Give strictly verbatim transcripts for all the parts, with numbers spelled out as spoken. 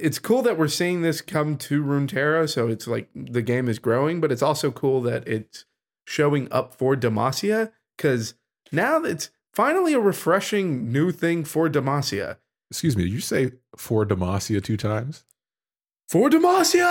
it's cool that we're seeing this come to Runeterra, so it's like the game is growing, but it's also cool that it's showing up for Demacia, because now it's finally a refreshing new thing for Demacia. Excuse me, did you say for Demacia two times? For Demacia!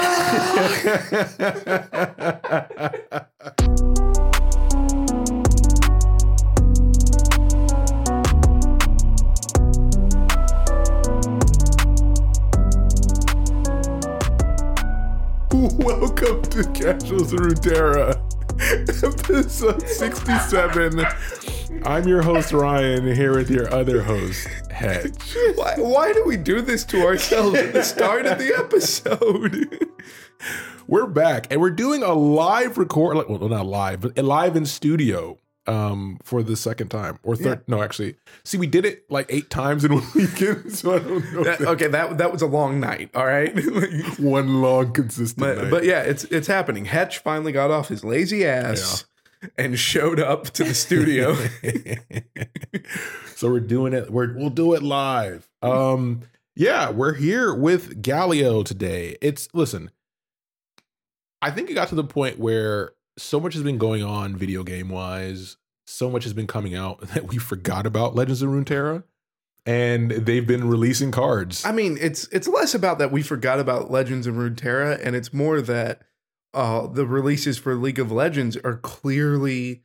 Welcome to Casuals Routera, episode sixty-seven. I'm your host, Ryan, here with your other host, Hedge. Why, why do we do this to ourselves at the start of the episode? We're back, and we're doing a live record, well, not live, but live in studio um, for the second time, or third, yeah. no, actually. See, we did it like eight times in one weekend, so I don't know. That, okay, that that was a long night, all right? Like, one long, consistent but, night. But yeah, it's it's happening. Hetch finally got off his lazy ass yeah. and showed up to the studio. So we're doing it, we're, we'll do it live. Um, yeah, we're here with Galio today. It's, listen, I think it got to the point where so much has been going on video game wise. So much has been coming out that we forgot about Legends of Runeterra, and they've been releasing cards. I mean, it's it's less about that we forgot about Legends of Runeterra, and it's more that uh, the releases for League of Legends are clearly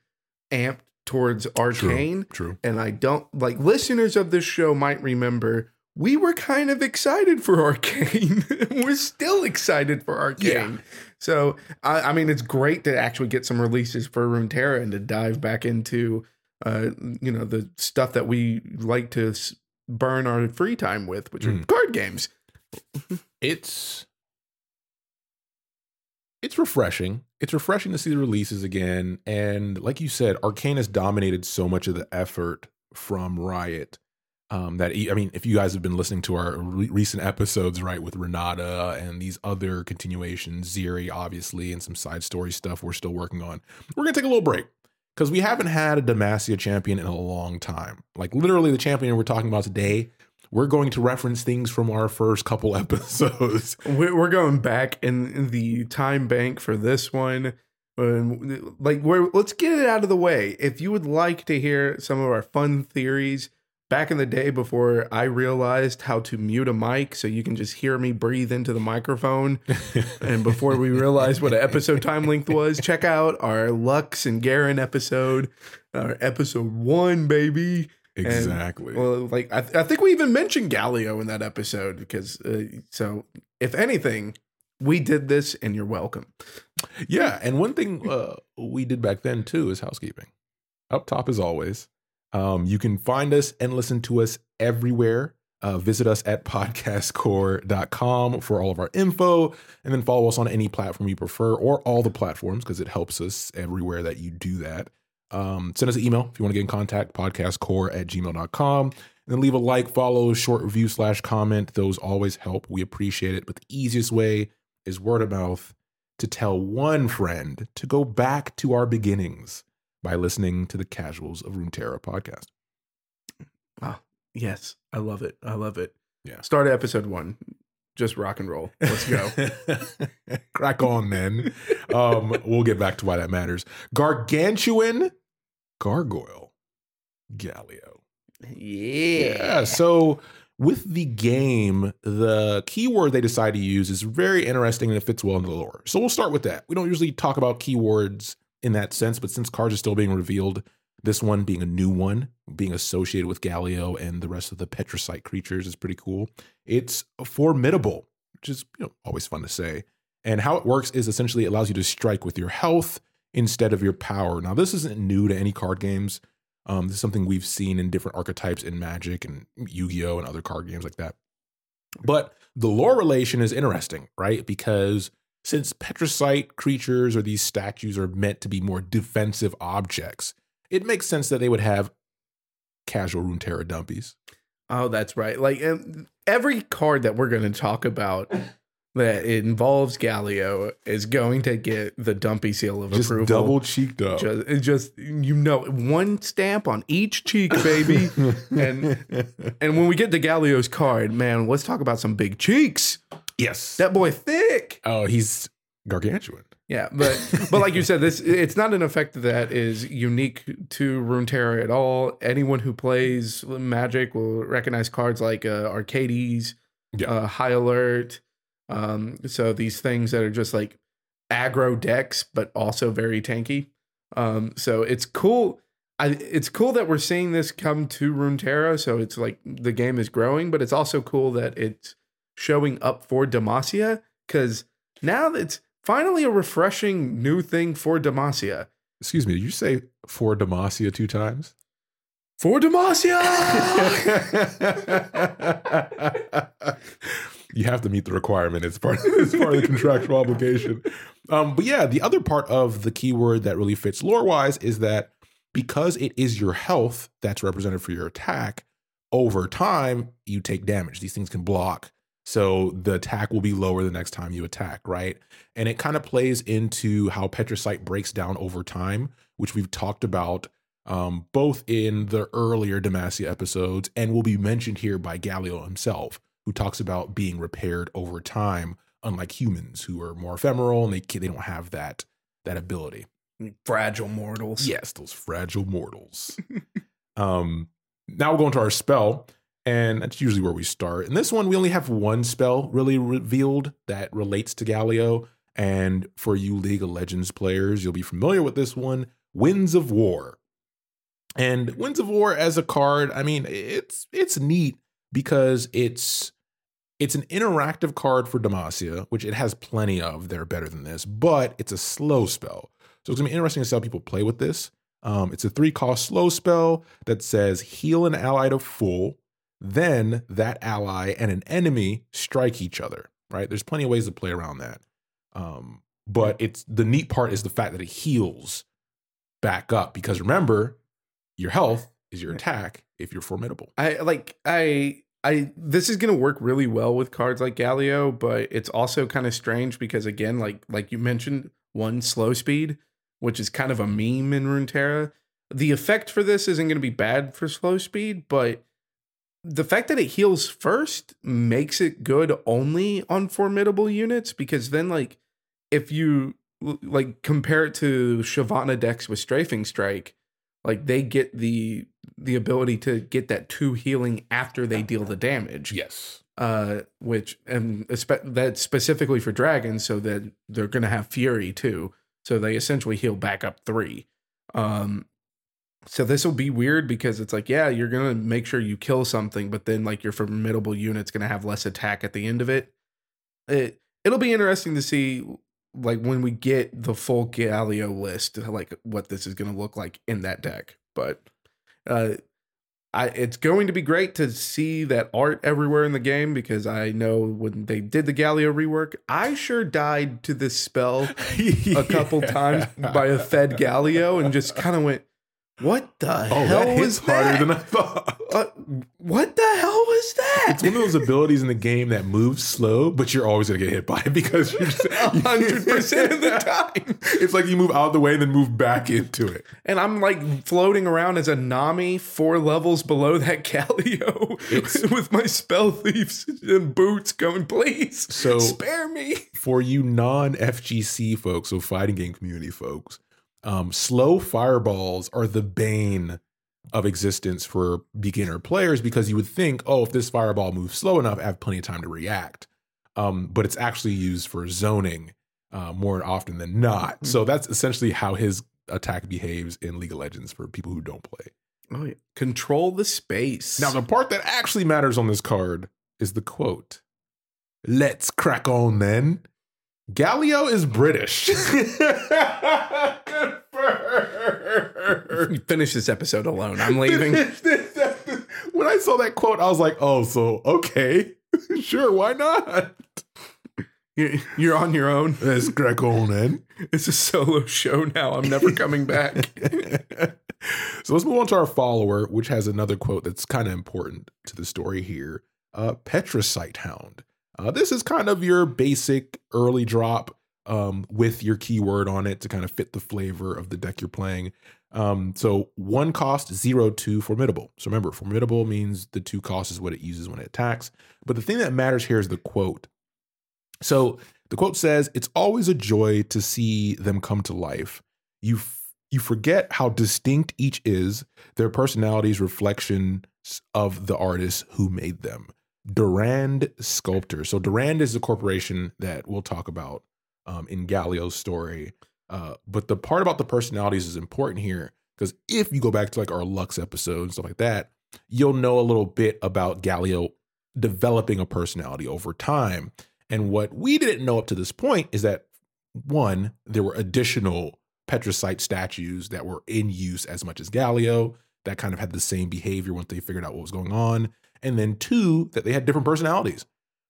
amped towards Arcane. True, true. And I don't, like, listeners of this show might remember, we were kind of excited for Arcane. We're still excited for Arcane. Yeah. So, I, I mean, it's great to actually get some releases for Runeterra and to dive back into, uh, you know, the stuff that we like to s- burn our free time with, which mm. are card games. It's it's refreshing. It's refreshing to see the releases again. And like you said, Arcane has dominated so much of the effort from Riot. Um, that, I mean, if you guys have been listening to our re- recent episodes, right, with Renata and these other continuations, Ziri, obviously, and some side story stuff we're still working on, we're going to take a little break because we haven't had a Demacia champion in a long time. Like, literally, the champion we're talking about today, we're going to reference things from our first couple episodes. We're going back in the time bank for this one. Like, we're, let's get it out of the way. If you would like to hear some of our fun theories, back in the day before I realized how to mute a mic so you can just hear me breathe into the microphone, and before we realized what an episode time length was, check out our Lux and Garen episode, our episode one, baby. Exactly. And, well, like I, th- I think we even mentioned Galio in that episode because, uh, so if anything, we did this and you're welcome. Yeah. And one thing uh, we did back then too is housekeeping. Up top as always. Um, you can find us and listen to us everywhere. Uh, visit us at podcast core dot com for all of our info, and then follow us on any platform you prefer or all the platforms because it helps us everywhere that you do that. Um, send us an email if you want to get in contact, podcastcore at gmail dot com, and then leave a like, follow, short review slash comment. Those always help. We appreciate it. But the easiest way is word of mouth, to tell one friend to go back to our beginnings by listening to the Casuals of Runeterra podcast. Ah, yes. I love it. I love it. Yeah. Start episode one. Just rock and roll. Let's go. Crack on, then. Um, we'll get back to why that matters. Gargantuan Gargoyle. Galio. Yeah. Yeah. So with the game, the keyword they decide to use is very interesting and it fits well into the lore. So we'll start with that. We don't usually talk about keywords in that sense, but since cards are still being revealed, this one being a new one, being associated with Galio and the rest of the Petricite creatures is pretty cool. It's formidable, which is, you know, always fun to say. And how it works is essentially it allows you to strike with your health instead of your power. Now, this isn't new to any card games. Um, this is something we've seen in different archetypes in Magic and Yu-Gi-Oh! And other card games like that. But the lore relation is interesting, right? Because since Petricite creatures or these statues are meant to be more defensive objects, it makes sense that they would have casual Runeterra dumpies. Oh, that's right. Like, every card that we're going to talk about that it involves Galio is going to get the dumpy seal of just approval. Just double cheeked up. Just, just, you know, one stamp on each cheek, baby. and and when we get to Galio's card, man, let's talk about some big cheeks. Yes. That boy thick. Oh, he's gargantuan. Yeah, but but like you said, this it's not an effect that is unique to Runeterra at all. Anyone who plays Magic will recognize cards like uh, Arcades, yeah. uh, High Alert. Um, so these things that are just like aggro decks, but also very tanky. Um, so it's cool. I, it's cool that we're seeing this come to Runeterra. So it's like the game is growing, but it's also cool that it's showing up for Demacia, because now it's finally a refreshing new thing for Demacia. Excuse me, did you say for Demacia two times? For Demacia! You have to meet the requirement. It's part of, it's part of the contractual obligation. Um, but yeah, the other part of the keyword that really fits lore-wise is that because it is your health that's represented for your attack, over time, you take damage. These things can block. So the attack will be lower the next time you attack, right? And it kind of plays into how Petricite breaks down over time, which we've talked about um, both in the earlier Demacia episodes and will be mentioned here by Galio himself, who talks about being repaired over time, unlike humans who are more ephemeral and they they don't have that that ability. Fragile mortals. Yes, those fragile mortals. um, now we'll go into our spell, and that's usually where we start. And this one, we only have one spell really revealed that relates to Galio, and for you League of Legends players, you'll be familiar with this one, Winds of War. And Winds of War as a card, I mean, it's it's neat, because it's it's an interactive card for Demacia, which it has plenty of that are better than this, but it's a slow spell. So it's going to be interesting to see how people play with this. Um, it's a three-cost slow spell that says heal an ally to full, then that ally and an enemy strike each other, right? There's plenty of ways to play around that. Um, but it's the neat part is the fact that it heals back up, because remember, your health is your attack if you're formidable. I like I I this is going to work really well with cards like Galio, but it's also kind of strange because, again, like like you mentioned, one slow speed, which is kind of a meme in Runeterra. The effect for this isn't going to be bad for slow speed, but the fact that it heals first makes it good only on formidable units, because then, like, if you like compare it to Shyvana decks with Strafing Strike, like they get the the ability to get that two healing after they deal the damage. Yes. Uh, which, and that's specifically for dragons, so that they're going to have fury too. So they essentially heal back up three. Um, so this will be weird because it's like, yeah, you're going to make sure you kill something, but then like your formidable unit's going to have less attack at the end of it. It it'll be interesting to see, like, when we get the full Galio list, like what this is going to look like in that deck. But uh, I, it's going to be great to see that art everywhere in the game, because I know when they did the Galio rework, I sure died to this spell a couple yeah. times by a fed Galio and just kind of went, what the oh, hell that was that? Harder than I thought. Uh, what the hell was that? It's one of those abilities in the game that moves slow, but you're always going to get hit by it because you're just one hundred percent of the time. It's like you move out of the way and then move back into it. And I'm like floating around as a Nami four levels below that Galio with my spell thieves and boots going, please, so spare me. For you non-F G C folks, so fighting game community folks, Um, slow fireballs are the bane of existence for beginner players, because you would think, oh, if this fireball moves slow enough, I have plenty of time to react. Um, but it's actually used for zoning uh, more often than not. So that's essentially how his attack behaves in League of Legends for people who don't play. Oh, yeah. Control the space. Now, the part that actually matters on this card is the quote, "Let's crack on then. Galio is British." Good for her. Finish this episode alone. I'm leaving. When I saw that quote, I was like, oh, so, okay. Sure, why not? You're on your own. Let's crack on in. It's a solo show now. I'm never coming back. So let's move on to our follower, which has another quote that's kind of important to the story here. Uh, Petricite Hound. Uh, this is kind of your basic early drop um, with your keyword on it to kind of fit the flavor of the deck you're playing. Um, so one cost, zero, two, formidable. So remember, formidable means the two cost is what it uses when it attacks. But the thing that matters here is the quote. So the quote says, "It's always a joy to see them come to life. You f- you forget how distinct each is, their personalities, reflections of the artists who made them." Durand Sculptor. So Durand is the corporation that we'll talk about um, in Galio's story. Uh, but the part about the personalities is important here, because if you go back to like our Lux episode and stuff like that, you'll know a little bit about Galio developing a personality over time. And what we didn't know up to this point is that, one, there were additional Petricite statues that were in use as much as Galio that kind of had the same behavior once they figured out what was going on. And then two, that they had different personalities,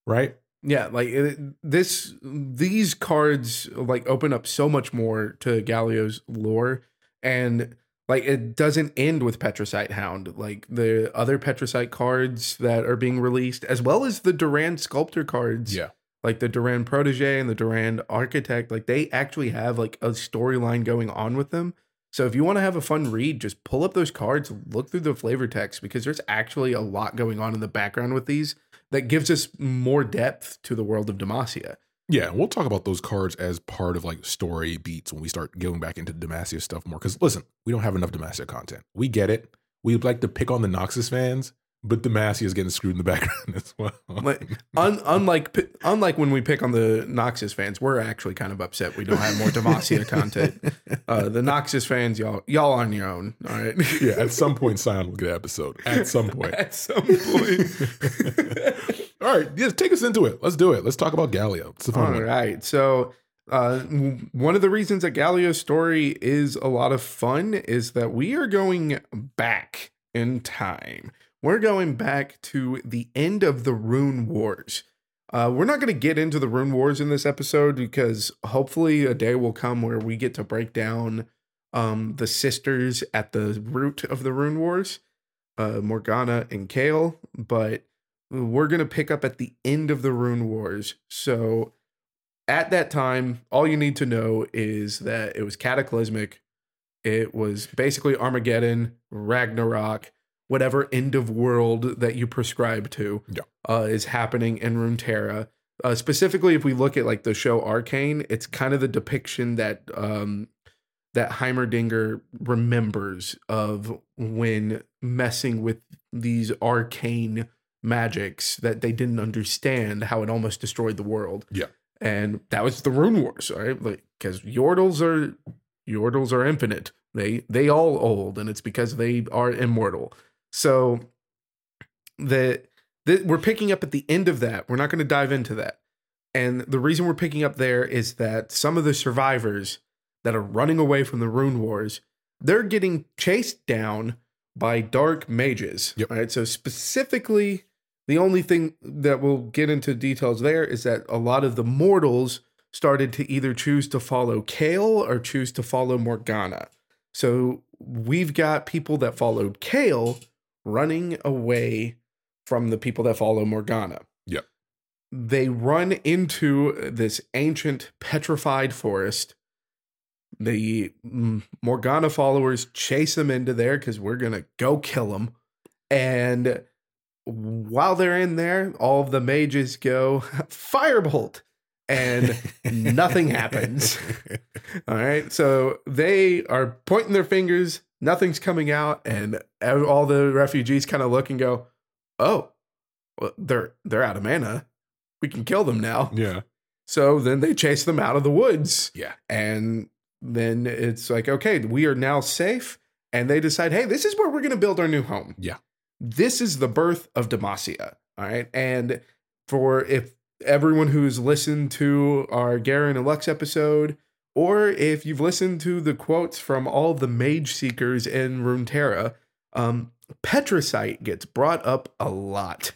right? Yeah, like it, this, these cards like open up so much more to Galio's lore, and like it doesn't end with Petricite Hound. Like the other Petricite cards that are being released, as well as the Durand Sculptor cards, yeah, like the Durand Protege and the Durand Architect, like they actually have like a storyline going on with them. So if you want to have a fun read, just pull up those cards, look through the flavor text, because there's actually a lot going on in the background with these that gives us more depth to the world of Demacia. Yeah, and we'll talk about those cards as part of like story beats when we start going back into Demacia stuff more. Because listen, we don't have enough Demacia content. We get it. We like to pick on the Noxus fans, but Demacia is getting screwed in the background as well. Like, un- unlike unlike when we pick on the Noxus fans, we're actually kind of upset we don't have more Demacia content. Uh, the Noxus fans, y'all y'all on your own, all right? Yeah, at some point, Sion will get an episode. At some point. At some point. All right, yeah, take us into it. Let's do it. Let's talk about Galio. It's a fun all one. Right, so uh, one of the reasons that Galio's story is a lot of fun is that we are going back in time. We're going back to the end of the Rune Wars. Uh, we're not going to get into the Rune Wars in this episode, because hopefully a day will come where we get to break down um, the sisters at the root of the Rune Wars, uh, Morgana and Kale. But we're going to pick up at the end of the Rune Wars. So at that time, all you need to know is that it was cataclysmic. It was basically Armageddon, Ragnarok, whatever end of world that you prescribe to, yeah, uh, is happening in Runeterra. Uh, specifically, if we look at like the show Arcane, it's kind of the depiction that um, that Heimerdinger remembers of when messing with these arcane magics that they didn't understand, how it almost destroyed the world. Yeah, and that was the Rune Wars, right? Like, because Yordles are Yordles are infinite. They they all old, and it's because they are immortal. So the, the we're picking up at the end of that. We're not going to dive into that. And the reason we're picking up there is that some of the survivors that are running away from the Rune Wars, they're getting chased down by dark mages. Yep. All right. So specifically, the only thing that we'll get into details there is that a lot of the mortals started to either choose to follow Kale or choose to follow Morgana. So we've got people that followed Kale running away from the people that follow Morgana. Yep. They run into this ancient petrified forest. The Morgana followers chase them into there because we're going to go kill them. And while they're in there, all of the mages go firebolt, and nothing happens. All right. So they are pointing their fingers. Nothing's coming out. And all the refugees kind of look and go, oh, well, they're, they're out of mana. We can kill them now. Yeah. So then they chase them out of the woods. Yeah. And then it's like, okay, we are now safe. And they decide, hey, this is where we're going to build our new home. Yeah. This is the birth of Demacia. All right. And for if, everyone who's listened to our Garen and Lux episode, or if you've listened to the quotes from all the Mage Seekers in Runeterra, um, Petricite gets brought up a lot.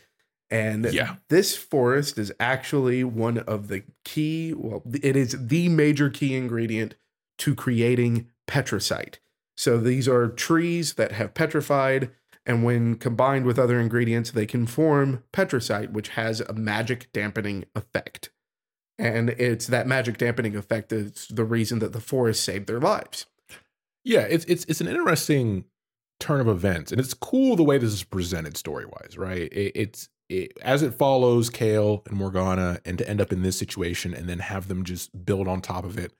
And yeah, this forest is actually one of the key, well, it is the major key ingredient to creating Petricite. So these are trees that have petrified, And when combined with other ingredients, they can form Petricite, which has a magic dampening effect. And it's that magic dampening effect is the reason that the forest saved their lives. Yeah, it's it's it's an interesting turn of events, and it's cool the way this is presented story-wise, right? It, it's it, as it follows Kale and Morgana, and to end up in this situation, and then have them just build on top of it.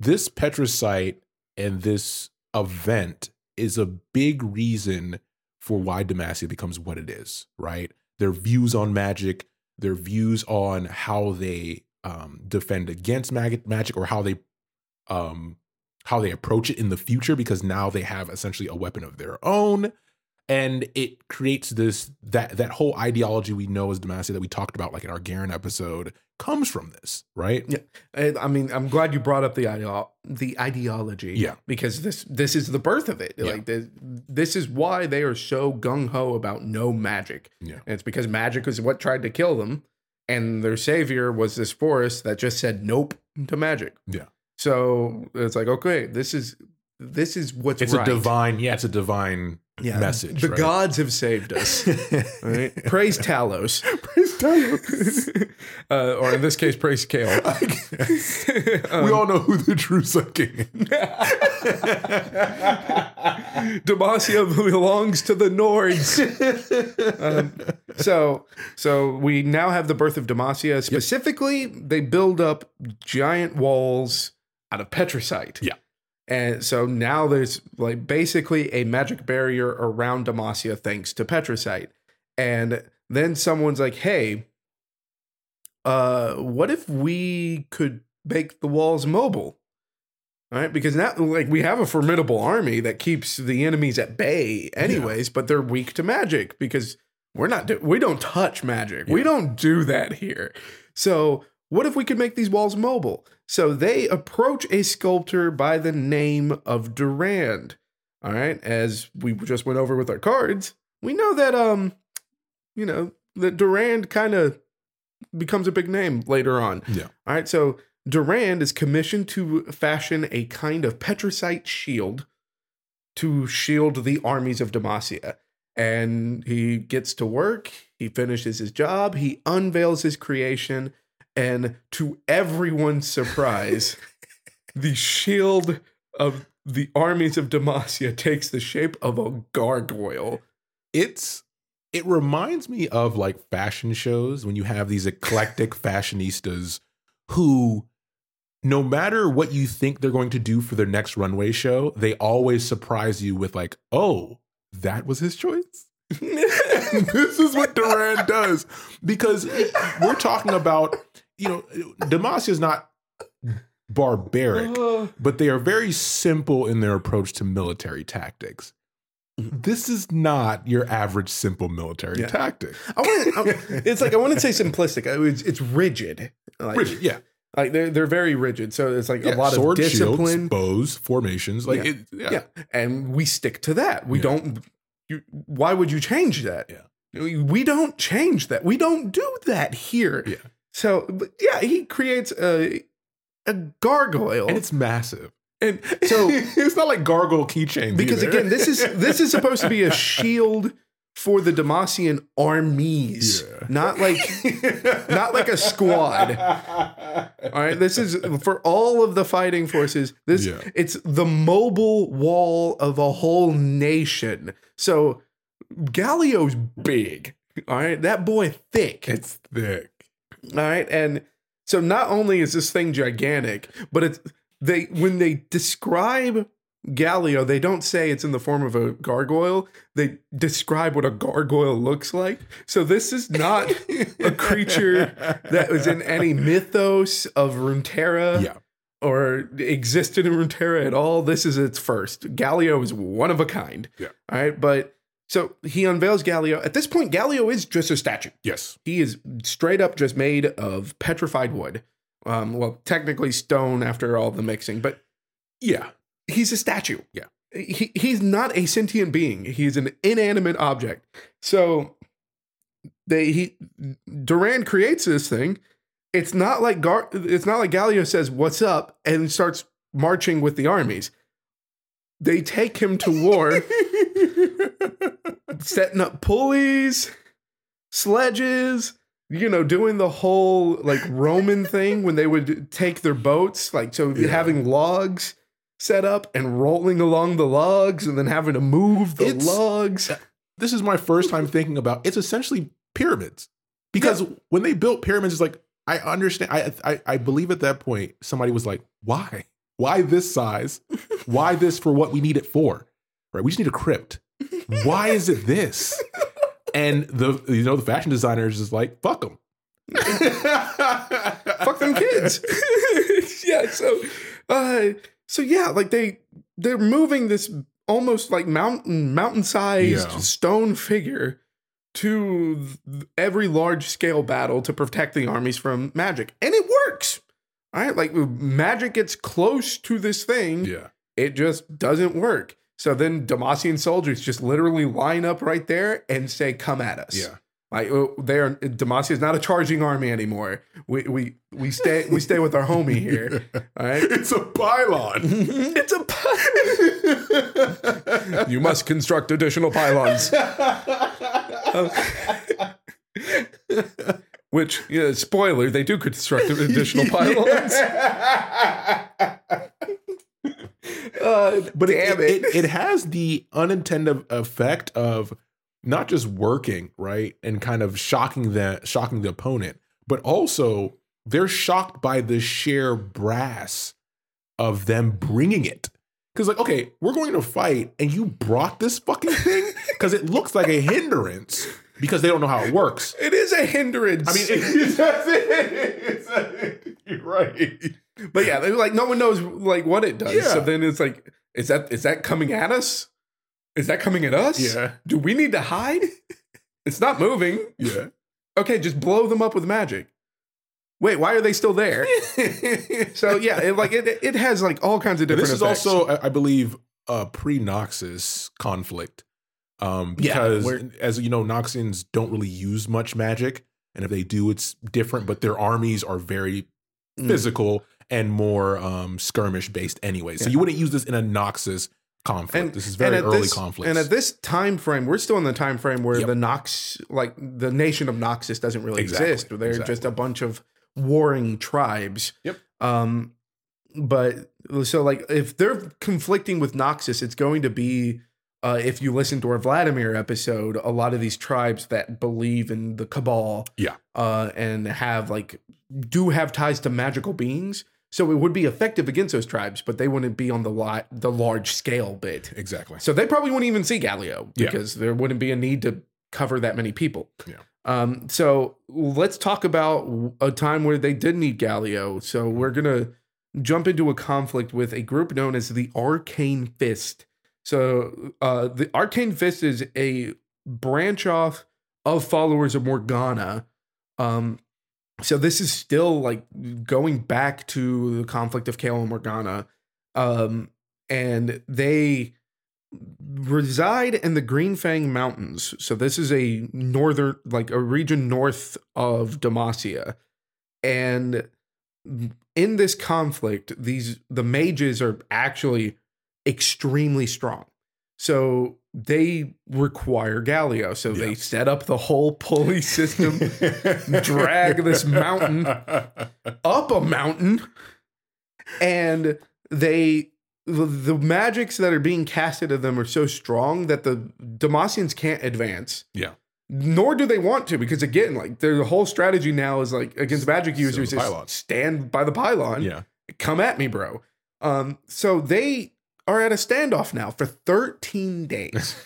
This Petricite and this event is a big reason for why Demacia becomes what it is, right? Their views on magic, their views on how they um, defend against mag- magic, or how they um, how they approach it in the future, because now they have essentially a weapon of their own, and it creates this that that whole ideology we know as Demacia that we talked about, like in our Garen episode, comes from this, right? Yeah, and, I mean, I'm glad you brought up the ideo- the ideology, yeah, because this this is the birth of it. Yeah. Like this, this is why they are so gung ho about no magic. Yeah, and it's because magic is what tried to kill them, and their savior was this forest that just said nope to magic. Yeah, so it's like, okay, this is this is what's it's right. a divine, yeah, it's a divine. Yeah. Message. The right? gods have saved us. Right? Praise Talos. Praise Talos. uh, or in this case, praise Kale. um, we all know who the true Sun King is. Demacia belongs to the Nords. um, so, so we now have the birth of Demacia. Specifically, yep. They build up giant walls out of Petricite. Yeah. And so now there's like basically a magic barrier around Demacia thanks to Petricite. And then someone's like, hey, uh, what if we could make the walls mobile? All right, because now like we have a formidable army that keeps the enemies at bay anyways, yeah. But they're weak to magic because we're not do- we don't touch magic. Yeah. We don't do that here. So what if we could make these walls mobile? So they approach a sculptor by the name of Durand. All right, as we just went over with our cards, we know that um, you know, that Durand kind of becomes a big name later on. Yeah. All right, so Durand is commissioned to fashion a kind of Petricite shield to shield the armies of Demacia. And he gets to work, he finishes his job, he unveils his creation. And to everyone's surprise, the shield of the armies of Demacia takes the shape of a gargoyle. It's it reminds me of like fashion shows when you have these eclectic fashionistas who, no matter what you think they're going to do for their next runway show, they always surprise you with like, oh, that was his choice. This is what Durand does, because we're talking about, you know, Demacia is not barbaric, uh, but they are very simple in their approach to military tactics. This is not your average simple military yeah. tactic. I want it's like I want to say simplistic. It's, it's rigid. Like, rigid, yeah. Like they're they're very rigid. So it's like yeah, a lot sword, of discipline, shields, bows, formations. Like yeah. It, yeah. yeah, and we stick to that. We yeah. don't. You, why would you change that? Yeah, we don't change that. We don't do that here. Yeah. So yeah, he creates a a gargoyle, and it's massive. And so it's not like gargoyle keychains. Because either. Again, this is this is supposed to be a shield for the Demacian armies, yeah. not like not like a squad. All right, this is for all of the fighting forces. This yeah. it's the mobile wall of a whole nation. So Galio's big. All right, that boy thick. It's thick. All right, and so not only is this thing gigantic, but it's they when they describe Galio, they don't say it's in the form of a gargoyle. They describe what a gargoyle looks like. So this is not a creature that was in any mythos of Runeterra. Yeah. Or existed in Runeterra at all. This is its first. Galio is one of a kind. Yeah. All right. But so he unveils Galio. At this point, Galio is just a statue. Yes. He is straight up just made of petrified wood. Um, well, technically stone after all the mixing, but yeah, he's a statue. Yeah. He he's not a sentient being. He's an inanimate object. So they he Durand creates this thing. It's not like Gar- it's not like Galio says, "What's up?" and starts marching with the armies. They take him to war. setting up pulleys, sledges, you know, doing the whole like Roman thing when they would take their boats, like so yeah. having logs set up and rolling along the logs and then having to move the it's, logs. This is my first time thinking about it's essentially pyramids because yeah. when they built pyramids, it's like, I understand. I, I I believe at that point, somebody was like, why? Why this size? Why this for what we need it for? Right? We just need a crypt. Why is it this? And the you know the fashion designers is like, fuck them. Fuck them kids. yeah. So, uh, so yeah, like they, they're moving this almost like mountain, mountain-sized yeah. stone figure to every large scale battle to protect the armies from magic. And it works. All right. Like magic gets close to this thing. Yeah. It just doesn't work. So then Demacian soldiers just literally line up right there and say, come at us. Yeah. Like they're Demacia is not a charging army anymore. We we we stay we stay with our homie here. All right. It's a pylon. It's a pylon. You must construct additional pylons. Which, you know, spoiler, they do construct additional pylons. Uh, but damn it, it. It, it has the unintended effect of not just working, right, and kind of shocking the, shocking the opponent, but also they're shocked by the sheer brass of them bringing it. Because, like, okay, we're going to fight, and you brought this fucking thing? Because it looks like a hindrance, because they don't know how it works. It is a hindrance. I mean, it, that's it. It's a, you're right. But yeah, they're like, no one knows, like, what it does. Yeah. So then it's like, is that is that coming at us? Is that coming at us? Yeah. Do we need to hide? It's not moving. Yeah. Okay, just blow them up with magic. Wait, why are they still there? So yeah, it, like it, it has like all kinds of different. This is effects. Also, I believe, a pre-Noxus conflict, um, because yeah, as you know, Noxians don't really use much magic, and if they do, it's different. But their armies are very mm. physical and more um, skirmish based, anyway. So yeah. you wouldn't use this in a Noxus conflict. And, this is very early conflict. And at this time frame, we're still in the time frame where yep. the Nox, like the nation of Noxus, doesn't really exactly. exist. They're exactly. just a bunch of warring tribes. Yep. Um, but so like if they're conflicting with Noxus, it's going to be uh, if you listen to our Vladimir episode, a lot of these tribes that believe in the Cabal, yeah, uh, and have like do have ties to magical beings. So it would be effective against those tribes, but they wouldn't be on the li- the large scale bit. Exactly. So they probably wouldn't even see Galio because yeah. there wouldn't be a need to cover that many people. Yeah. Um, so let's talk about a time where they did need Galio. So we're going to jump into a conflict with a group known as the Arcane Fist. So uh, the Arcane Fist is a branch off of followers of Morgana. Um, so this is still like going back to the conflict of Kale and Morgana. Um, and they reside in the Green Fang Mountains. So this is a northern, like a region north of Demacia. And in this conflict, these the mages are actually extremely strong. So they require Galio. So yeah. they set up the whole pulley system, drag this mountain up a mountain, and they... The, the magics that are being casted at them are so strong that the Demacians can't advance. Yeah. Nor do they want to, because again, like their whole strategy now is like against magic users is stand by the pylon. Yeah. Come at me, bro. Um, so they are at a standoff now for thirteen days.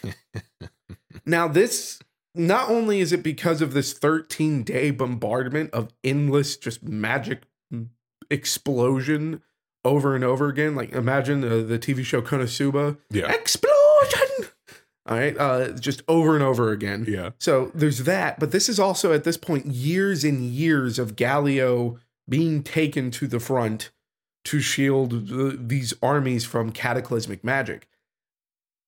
Now this, not only is it because of this thirteen day bombardment of endless just magic explosion over and over again, like imagine uh, the T V show Konosuba, yeah, explosion. All right, uh, just over and over again. Yeah. So there's that, but this is also at this point years and years of Galio being taken to the front to shield uh, these armies from cataclysmic magic.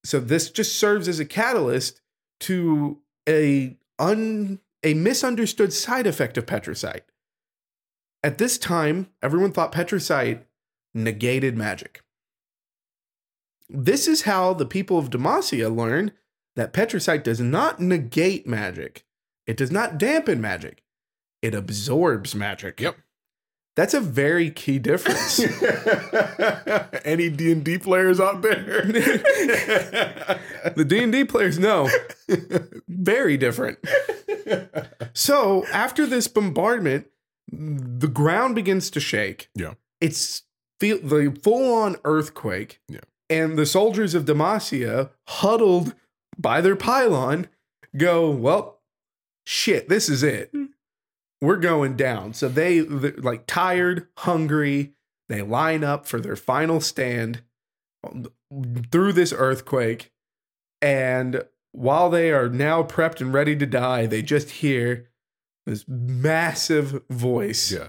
So this just serves as a catalyst to a un a misunderstood side effect of Petricite. At this time, everyone thought Petricite negated magic. This is how the people of Demacia learn that Petricite does not negate magic. It does not dampen magic. It absorbs magic. Yep. That's a very key difference. Any D and D players out there? The D and D players know. Very different. So after this bombardment, the ground begins to shake. Yeah. It's the, the full-on earthquake. Yeah. And the soldiers of Demacia, huddled by their pylon, go, well, shit, this is it. We're going down. So they, like, tired, hungry, they line up for their final stand through this earthquake. And while they are now prepped and ready to die, they just hear this massive voice yeah.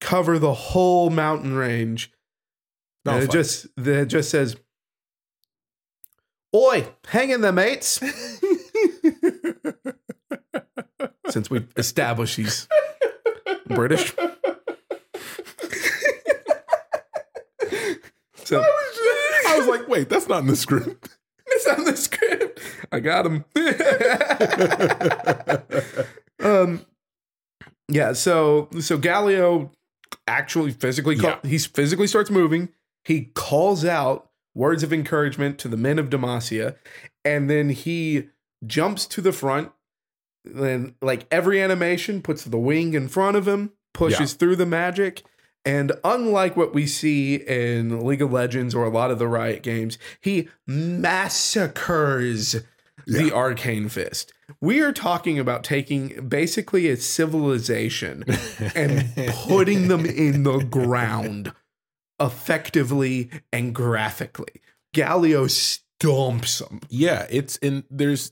cover the whole mountain range. No, and it just, it just says, "Oi, hang in there, mates." Since we established he's British. So, I was like, wait, that's not in the script. It's not in the script. I got him. um, yeah, so so Galio actually physically, call, yeah. he physically starts moving. He calls out words of encouragement to the men of Demacia, and then he jumps to the front. Then, like every animation, puts the wing in front of him, pushes yeah. through the magic, and unlike what we see in League of Legends or a lot of the Riot games, he massacres yeah. the Arcane Fist. We are talking about taking basically a civilization and putting them in the ground effectively and graphically. Galio stomps them. Yeah, it's in there's.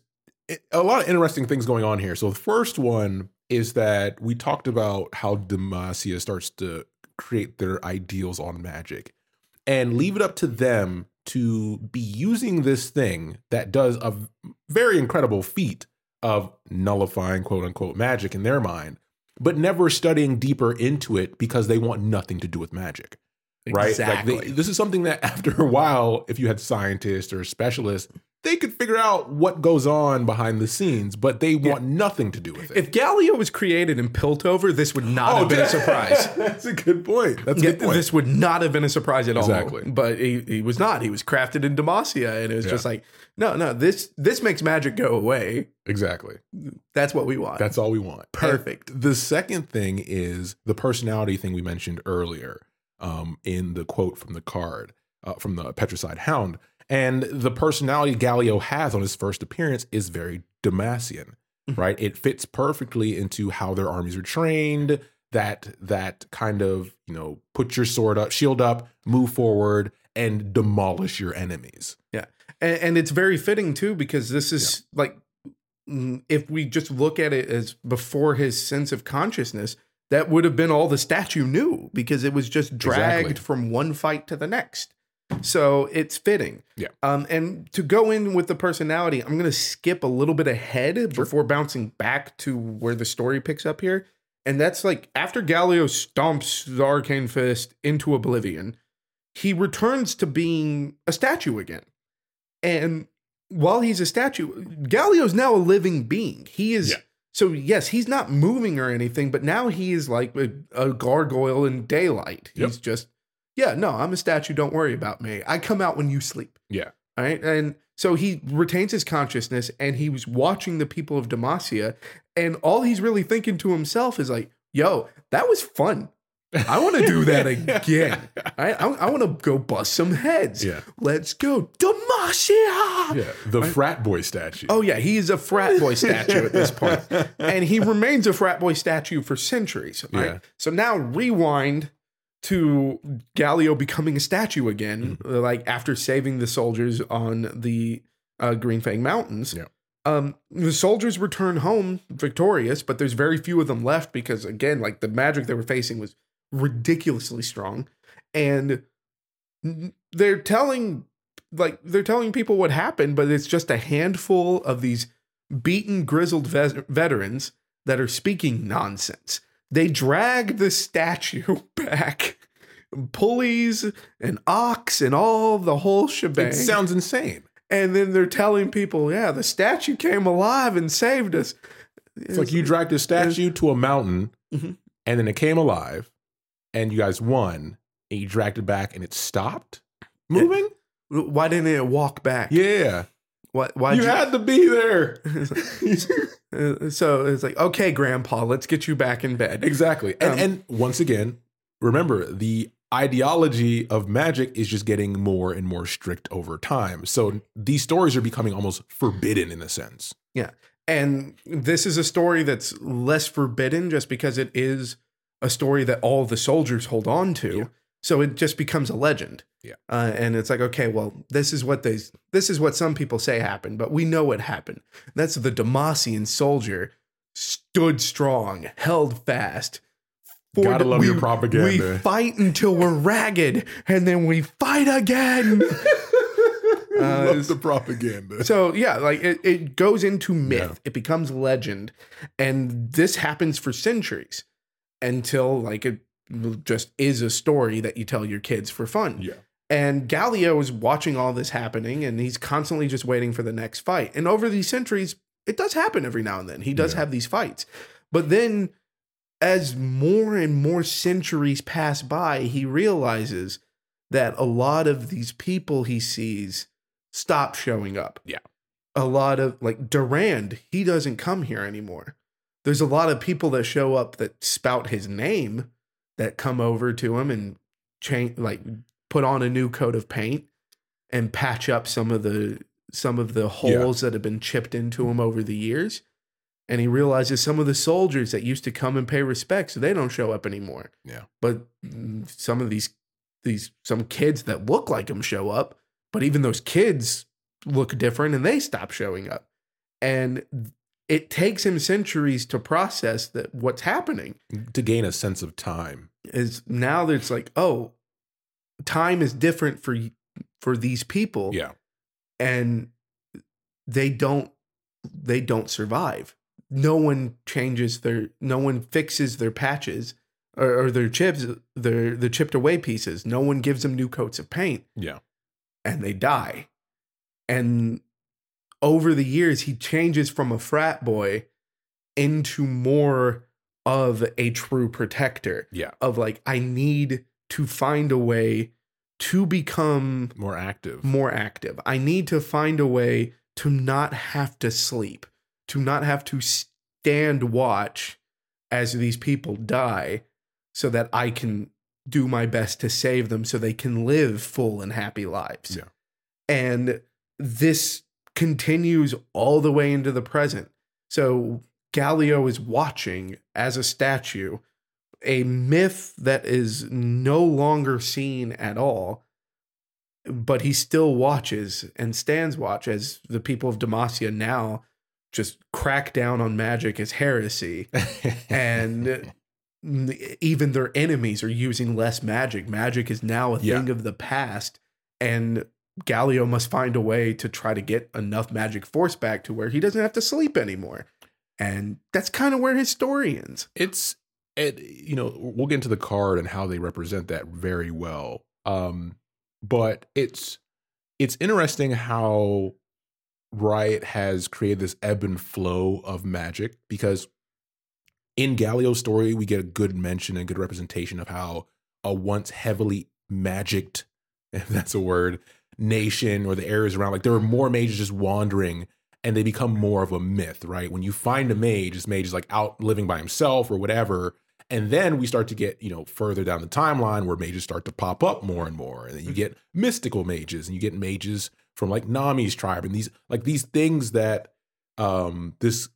A lot of interesting things going on here. So the first one is that we talked about how Demacia starts to create their ideals on magic and leave it up to them to be using this thing that does a very incredible feat of nullifying, quote unquote, magic in their mind, but never studying deeper into it because they want nothing to do with magic. Exactly. Right? Like they, this is something that after a while, if you had scientists or specialists, they could figure out what goes on behind the scenes, but they want yeah. nothing to do with it. If Galio was created in Piltover, this would not oh, have been that, a surprise. That's a good point. That's a yeah, good point. This would not have been a surprise at exactly. all. But he, he was not. He was crafted in Demacia, and it was yeah. just like, no, no, this this makes magic go away. Exactly. That's what we want. That's all we want. Perfect. And the second thing is the personality thing we mentioned earlier um, in the quote from the card, uh, from the Petricite Hound. And the personality Galio has on his first appearance is very Demacian, mm-hmm. right? It fits perfectly into how their armies are trained, that that kind of, you know, put your sword up, shield up, move forward, and demolish your enemies. Yeah. And, and it's very fitting, too, because this is yeah. like, if we just look at it as before his sense of consciousness, that would have been all the statue knew because it was just dragged exactly. from one fight to the next. So it's fitting. Yeah. Um, and to go in with the personality, I'm going to skip a little bit ahead sure. before bouncing back to where the story picks up here. And that's like after Galio stomps the Arcane Fist into oblivion, he returns to being a statue again. And while he's a statue, Galio's now a living being. He is. Yeah. So, yes, he's not moving or anything, but now he is like a, a gargoyle in daylight. Yep. He's just. Yeah, no, I'm a statue. Don't worry about me. I come out when you sleep. Yeah. All right. And so he retains his consciousness and he was watching the people of Demacia. And all he's really thinking to himself is like, yo, that was fun. I want to do that again. All right. I, I want to go bust some heads. Yeah. Let's go. Demacia. Yeah. The right? frat boy statue. Oh, yeah. He is a frat boy statue at this point. And he remains a frat boy statue for centuries. Right? Yeah. So now rewind to Galio becoming a statue again, mm-hmm. like after saving the soldiers on the uh, Green Fang Mountains. Yeah. Um, the soldiers return home victorious, but there's very few of them left because, again, like the magic they were facing was ridiculously strong. And they're telling, like, they're telling people what happened, but it's just a handful of these beaten, grizzled ves- veterans that are speaking nonsense. They drag the statue back, pulleys and ox and all the whole shebang. It sounds insane. And then they're telling people, yeah, the statue came alive and saved us. It's, it's like you dragged a statue to a mountain, mm-hmm. and then it came alive, and you guys won, and you dragged it back, and it stopped moving? It, why didn't it walk back? Yeah. Why, why'd you, you had to be there. So it's like, okay, Grandpa, let's get you back in bed. Exactly. And, um, and once again, remember, the ideology of magic is just getting more and more strict over time. So these stories are becoming almost forbidden in a sense. Yeah. And this is a story that's less forbidden just because it is a story that all the soldiers hold on to. Yeah. So it just becomes a legend. Yeah. Uh, and it's like, okay, well, this is what they, this is what some people say happened, but we know what happened. That's the Demacian soldier stood strong, held fast. For Gotta the, love we, your propaganda. We fight until we're ragged, and then we fight again. uh, love the propaganda. So, yeah, like it, it goes into myth. Yeah. It becomes legend. And this happens for centuries until, like, it just is a story that you tell your kids for fun. Yeah. And Galio is watching all this happening, and he's constantly just waiting for the next fight. And over these centuries, it does happen every now and then. He does yeah. have these fights. But then, as more and more centuries pass by, he realizes that a lot of these people he sees stop showing up. Yeah. A lot of, like, Durand, he doesn't come here anymore. There's a lot of people that show up that spout his name that come over to him and change, like, put on a new coat of paint and patch up some of the some of the holes yeah. that have been chipped into him over the years. And he realizes some of the soldiers that used to come and pay respects, so they don't show up anymore. Yeah. But some of these, these some kids that look like him show up, but even those kids look different and they stop showing up. And it takes him centuries to process that what's happening. To gain a sense of time. Is now that it's like, oh, time is different for, for these people. Yeah. And they don't, they don't survive. No one changes their, no one fixes their patches or, or their chips, their, the chipped away pieces. No one gives them new coats of paint. Yeah. And they die. And over the years, he changes from a frat boy into more of a true protector. Yeah. Of like, I need to find a way to become more active, more active. I need to find a way to not have to sleep. To not have to stand watch as these people die so that I can do my best to save them so they can live full and happy lives. Yeah. And this continues all the way into the present. So Galio is watching as a statue, a myth that is no longer seen at all, but he still watches and stands watch as the people of Demacia now just crack down on magic as heresy, and even their enemies are using less magic. Magic is now a yeah. thing of the past, and Galio must find a way to try to get enough magic force back to where he doesn't have to sleep anymore. And that's kind of where his story ends. It's, it, you know, we'll get into the card and how they represent that very well. Um, but it's it's interesting how Riot has created this ebb and flow of magic, because in Galio's story, we get a good mention and good representation of how a once heavily magicked, if that's a word, nation or the areas around, like there were more mages just wandering and they become more of a myth, right? When you find a mage, this mage is like out living by himself or whatever. And then we start to get, you know, further down the timeline where mages start to pop up more and more. And then you get mystical mages and you get mages from like Nami's tribe and these, like these things that um, this,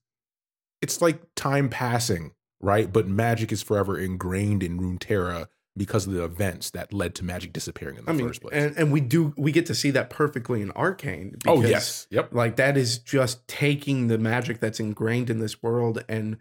it's like time passing, right? But magic is forever ingrained in Runeterra because of the events that led to magic disappearing in the I mean, first place. And, and we do, we get to see that perfectly in Arcane. Because, oh yes. Yep. Like that is just taking the magic that's ingrained in this world and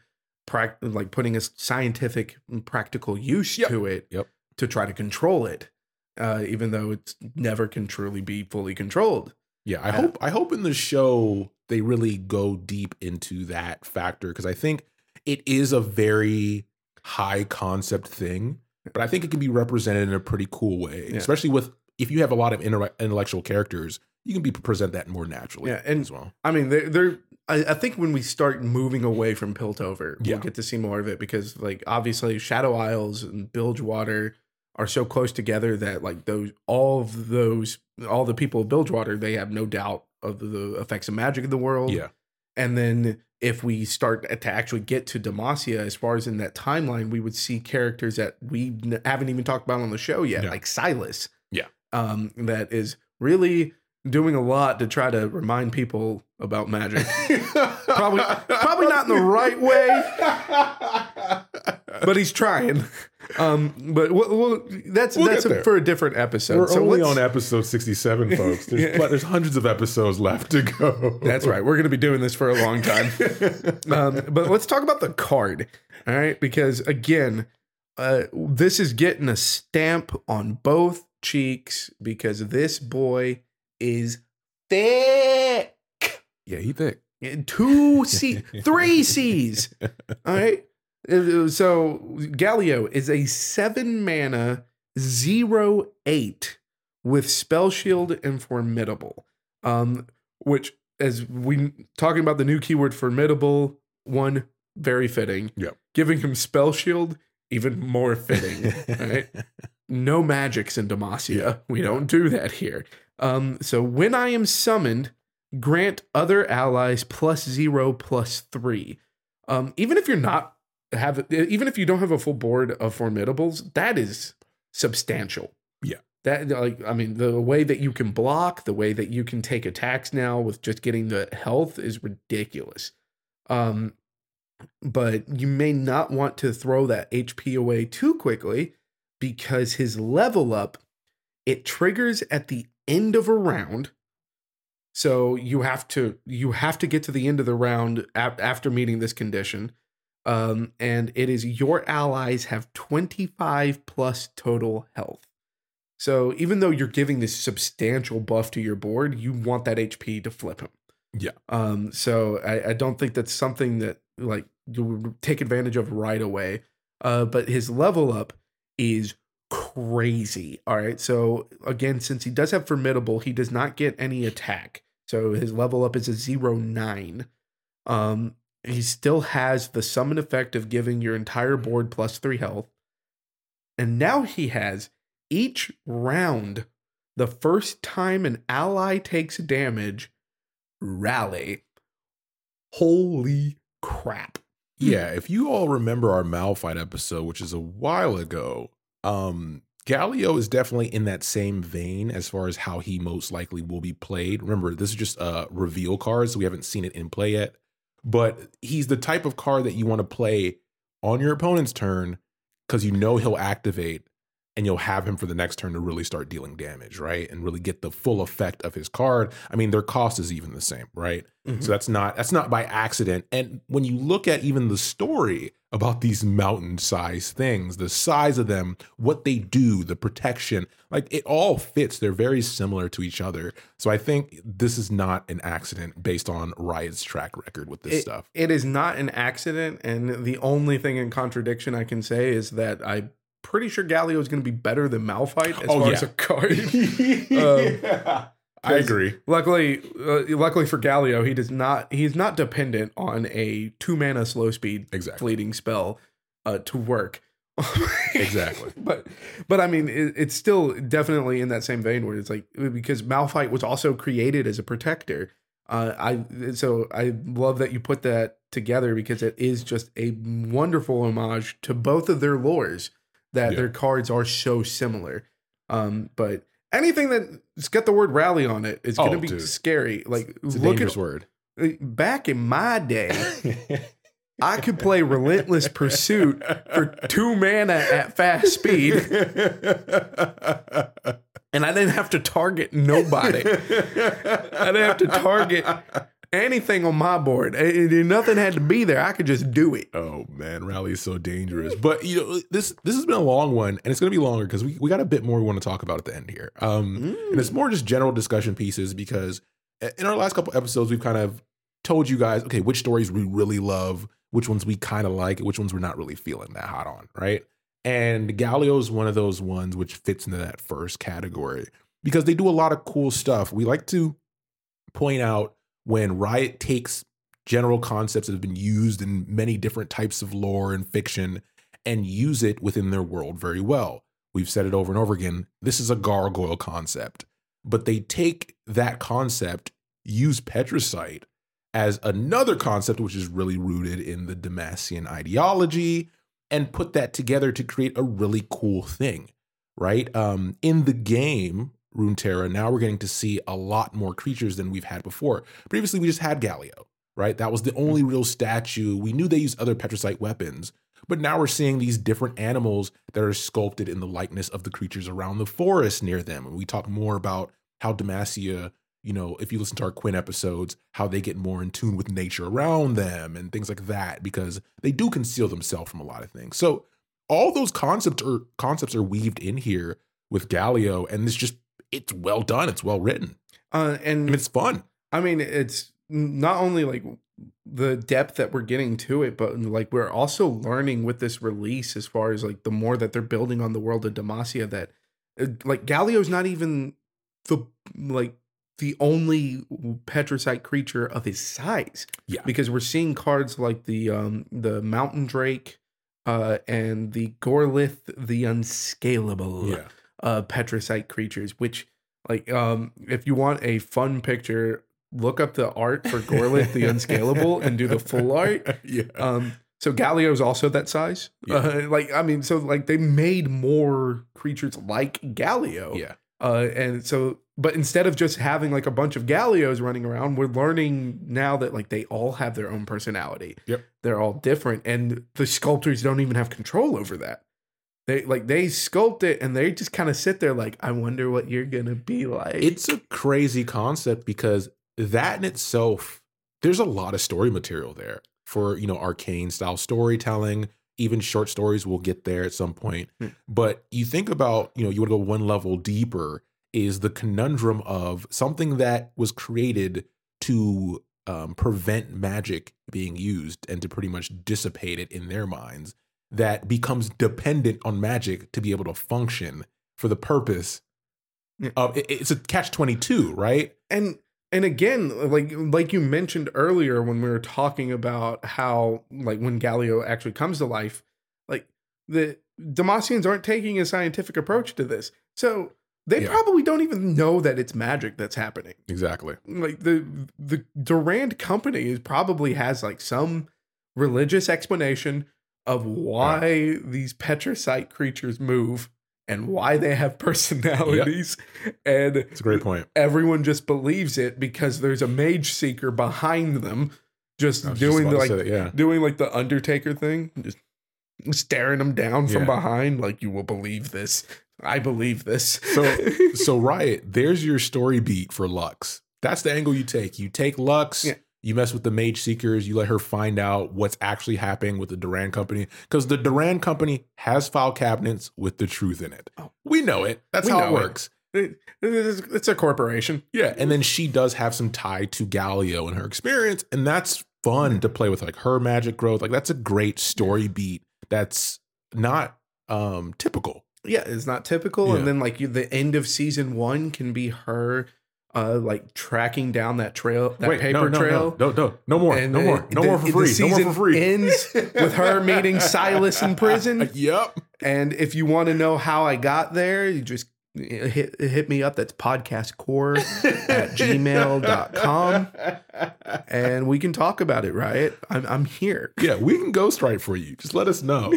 pra- like putting a scientific and practical use yep. to it yep. to try to control it. Uh, even though it never can truly be fully controlled. Yeah, I uh, hope I hope in the show they really go deep into that factor, because I think it is a very high concept thing, but I think it can be represented in a pretty cool way, yeah. especially with if you have a lot of inter- intellectual characters, you can be present that more naturally. Yeah, and as well. I mean, they're, they're I, I think when we start moving away from Piltover, yeah. we'll get to see more of it because, like, obviously Shadow Isles and Bilgewater are so close together that, like, those all of those all the people of Bilgewater, they have no doubt of the effects of magic in the world. Yeah, and then if we start to actually get to Demacia, as far as in that timeline, we would see characters that we haven't even talked about on the show yet, yeah. like Silas. Yeah, um, that is really doing a lot to try to remind people about magic. probably, probably not in the right way, but he's trying. Um, but we'll, we'll, that's we'll that's a, for a different episode. We're so only on episode sixty-seven, folks. There's, yeah. there's hundreds of episodes left to go. That's right. We're going to be doing this for a long time. um, but let's talk about the card, all right? Because again, uh, this is getting a stamp on both cheeks because this boy is thick. Yeah, he thick. Two C, three C's. All right. So Galio is a seven mana zero eight with spell shield and formidable. Um, which as we talking about the new keyword formidable, one very fitting. Yeah. Giving him spell shield, even more fitting. All right. No magics in Demacia. Yeah. We don't do that here. Um, so when I am summoned, grant other allies plus zero plus three. Um, even if you're not have, even if you don't have a full board of formidables, that is substantial. Yeah, that like I mean, the way that you can block, the way that you can take attacks now with just getting the health is ridiculous. Um, but you may not want to throw that H P away too quickly because his level up it triggers at the end of a round, so you have to you have to get to the end of the round ap- after meeting this condition, um, and it is your allies have twenty-five plus total health. So even though you're giving this substantial buff to your board, you want that H P to flip him. Yeah. Um. So I, I don't think that's something that like you would take advantage of right away. Uh. But his level up is crazy. All right. So again, since he does have formidable, he does not get any attack. So his level up is a zero nine. Um, he still has the summon effect of giving your entire board plus three health. And now he has each round. The first time an ally takes damage, rally. Holy crap. Yeah. If you all remember our Malphite episode, which is a while ago, Um, Galio is definitely in that same vein as far as how he most likely will be played. Remember, this is just a reveal card, so we haven't seen it in play yet. But he's the type of card that you want to play on your opponent's turn because you know he'll activate and you'll have him for the next turn to really start dealing damage, right? And really get the full effect of his card. I mean, their cost is even the same, right? Mm-hmm. So that's not that's not by accident. And when you look at even the story about these mountain-sized things, the size of them, what they do, the protection, like it all fits. They're very similar to each other. So I think this is not an accident based on Riot's track record with this it, stuff. It is not an accident. And the only thing in contradiction I can say is that I... pretty sure Galio is going to be better than Malphite as oh, far yeah. as a card. um, yeah. I agree. Luckily, uh, luckily for Galio, he does not. He's not dependent on a two mana slow speed exactly. fleeting spell uh, to work. exactly. But but I mean, it, it's still definitely in that same vein where it's like because Malphite was also created as a protector. Uh, I so I love that you put that together because it is just a wonderful homage to both of their lores. That yeah. their cards are so similar. Um, but anything that's got the word rally on it is going to oh, be dude. scary. Like, it's a look dangerous at, word. Back in my day, I could play Relentless Pursuit for two mana at fast speed. And I didn't have to target nobody. I didn't have to target... anything on my board. It, it, nothing had to be there. I could just do it. Oh, man. Rally is so dangerous. But, you know, this this has been a long one, and it's going to be longer because we, we got a bit more we want to talk about at the end here. Um, mm. And it's more just general discussion pieces because in our last couple episodes, we've kind of told you guys, okay, which stories we really love, which ones we kind of like, which ones we're not really feeling that hot on, right? And Galio is one of those ones which fits into that first category. because they do a lot of cool stuff. We like to point out when Riot takes general concepts that have been used in many different types of lore and fiction and use it within their world very well. We've said it over and over again. This is a gargoyle concept, but they take that concept, use Petricite as another concept, which is really rooted in the Demacian ideology, and put that together to create a really cool thing, right? Um, in the game, Runeterra, now we're getting to see a lot more creatures than we've had before. Previously, we just had Galio, right? That was the only real statue. We knew they used other Petricite weapons, but now we're seeing these different animals that are sculpted in the likeness of the creatures around the forest near them. And we talk more about how Demacia, you know, if you listen to our Quinn episodes, how they get more in tune with nature around them and things like that, because they do conceal themselves from a lot of things. So all those concepts are concepts are weaved in here with Galio, and it's just, it's well done. It's well written. Uh, and, and it's fun. I mean, it's not only like the depth that we're getting to it, but like we're also learning with this release as far as like the more that they're building on the world of Demacia, that like Galio's not even the like, the only Petricite creature of his size. Yeah. Because we're seeing cards like the um, the Mountain Drake uh, and the Gorlith, the Unscalable yeah. uh, Petricite creatures, which, like, um, if you want a fun picture, look up the art for Gorlith, the Unscalable, and do the full art. Yeah. Um, so Galio's also that size. Yeah. Uh, like, I mean, so, like, they made more creatures like Galio. Yeah. Uh, and so, but instead of just having like a bunch of Galios running around, we're learning now that like they all have their own personality. Yep. They're all different. And the sculptors don't even have control over that. They like they sculpt it and they just kind of sit there like, I wonder what you're going to be like. It's a crazy concept because that in itself, there's a lot of story material there for, you know, Arcane style storytelling. Even short stories will get there at some point. Hmm. But you think about, you know, you want to go one level deeper is the conundrum of something that was created to um, prevent magic being used and to pretty much dissipate it in their minds that becomes dependent on magic to be able to function for the purpose. Yeah. of it, It's a catch twenty-two, right? And And again, like like you mentioned earlier when we were talking about how, like, when Galio actually comes to life, like, the Demacians aren't taking a scientific approach to this. So they yeah. probably don't even know that it's magic that's happening. Exactly. Like, the the Durand company is probably has, like, some religious explanation of why yeah. these Petricite creatures move and why they have personalities. Yep. And it's a great point. Everyone just believes it because there's a mage seeker behind them just doing just the, like, yeah. doing like the Undertaker thing, just staring them down yeah. from behind. Like, you will believe this. I believe this. So, so Riot, there's your story beat for Lux. That's the angle you take. You take Lux, yeah. you mess with the mage seekers, you let her find out what's actually happening with the Durand company, because the Durand company has file cabinets with the truth in it. Oh, we know it. That's how it works. It. It's a corporation. Yeah. And then she does have some tie to Galio and her experience. And that's fun to play with, like, her magic growth. Like, that's a great story beat. That's not um, typical. Yeah. It's not typical. Yeah. And then, like, you, the end of season one can be her Uh, like tracking down that trail, that Wait, paper no, no, trail. No, no, no, no more, and no the, more, no the, more for free. The season no more for free. Ends with her meeting Silas in prison. Yep. And if you want to know how I got there, you just hit hit me up. That's podcastcore at gmail dot com, and we can talk about it. Riot, I'm I'm here. Yeah, we can ghostwrite for you. Just let us know.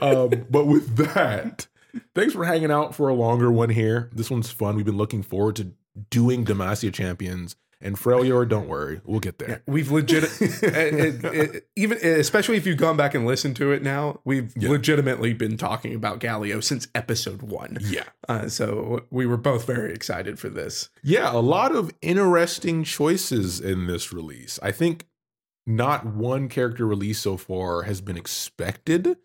um, but with that, thanks for hanging out for a longer one here. This one's fun. We've been looking forward to doing Demacia champions, and Frelia, or don't worry, we'll get there. Yeah, we've legit, it, it, it, even especially if you've gone back and listened to it now, we've yeah. legitimately been talking about Galio since episode one. Yeah. Uh, so we were both very excited for this. Yeah. A lot of interesting choices in this release. I think not one character release so far has been expected.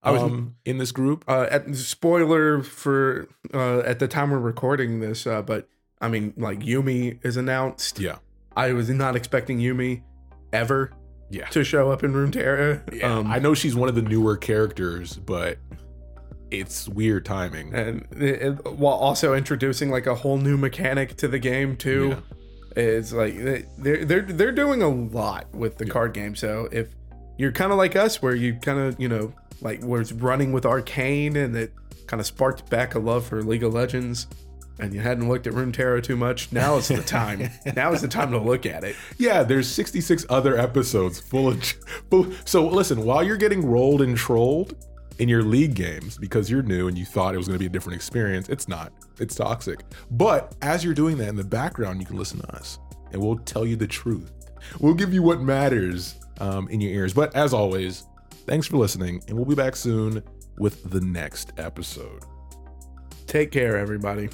I was um, in this group. Uh, at, spoiler for uh, at the time we're recording this, uh, but I mean, like, Yumi is announced. Yeah. I was not expecting Yumi ever yeah. to show up in Runeterra. Yeah. Um, I know she's one of the newer characters, but it's weird timing. And, and while also introducing like a whole new mechanic to the game too. Yeah. It's like they're they're they're doing a lot with the yeah. card game. So if you're kind of like us, where you kind of, you know, like where it's running with Arcane, and it kind of sparked back a love for League of Legends, and you hadn't looked at Runeterra too much, now is the time. Now is the time to look at it. Yeah, there's sixty-six other episodes full of. Full, so listen, while you're getting rolled and trolled in your League games because you're new and you thought it was going to be a different experience, it's not. It's toxic. But as you're doing that in the background, you can listen to us and we'll tell you the truth. We'll give you what matters um, in your ears. But as always, thanks for listening, and we'll be back soon with the next episode. Take care, everybody.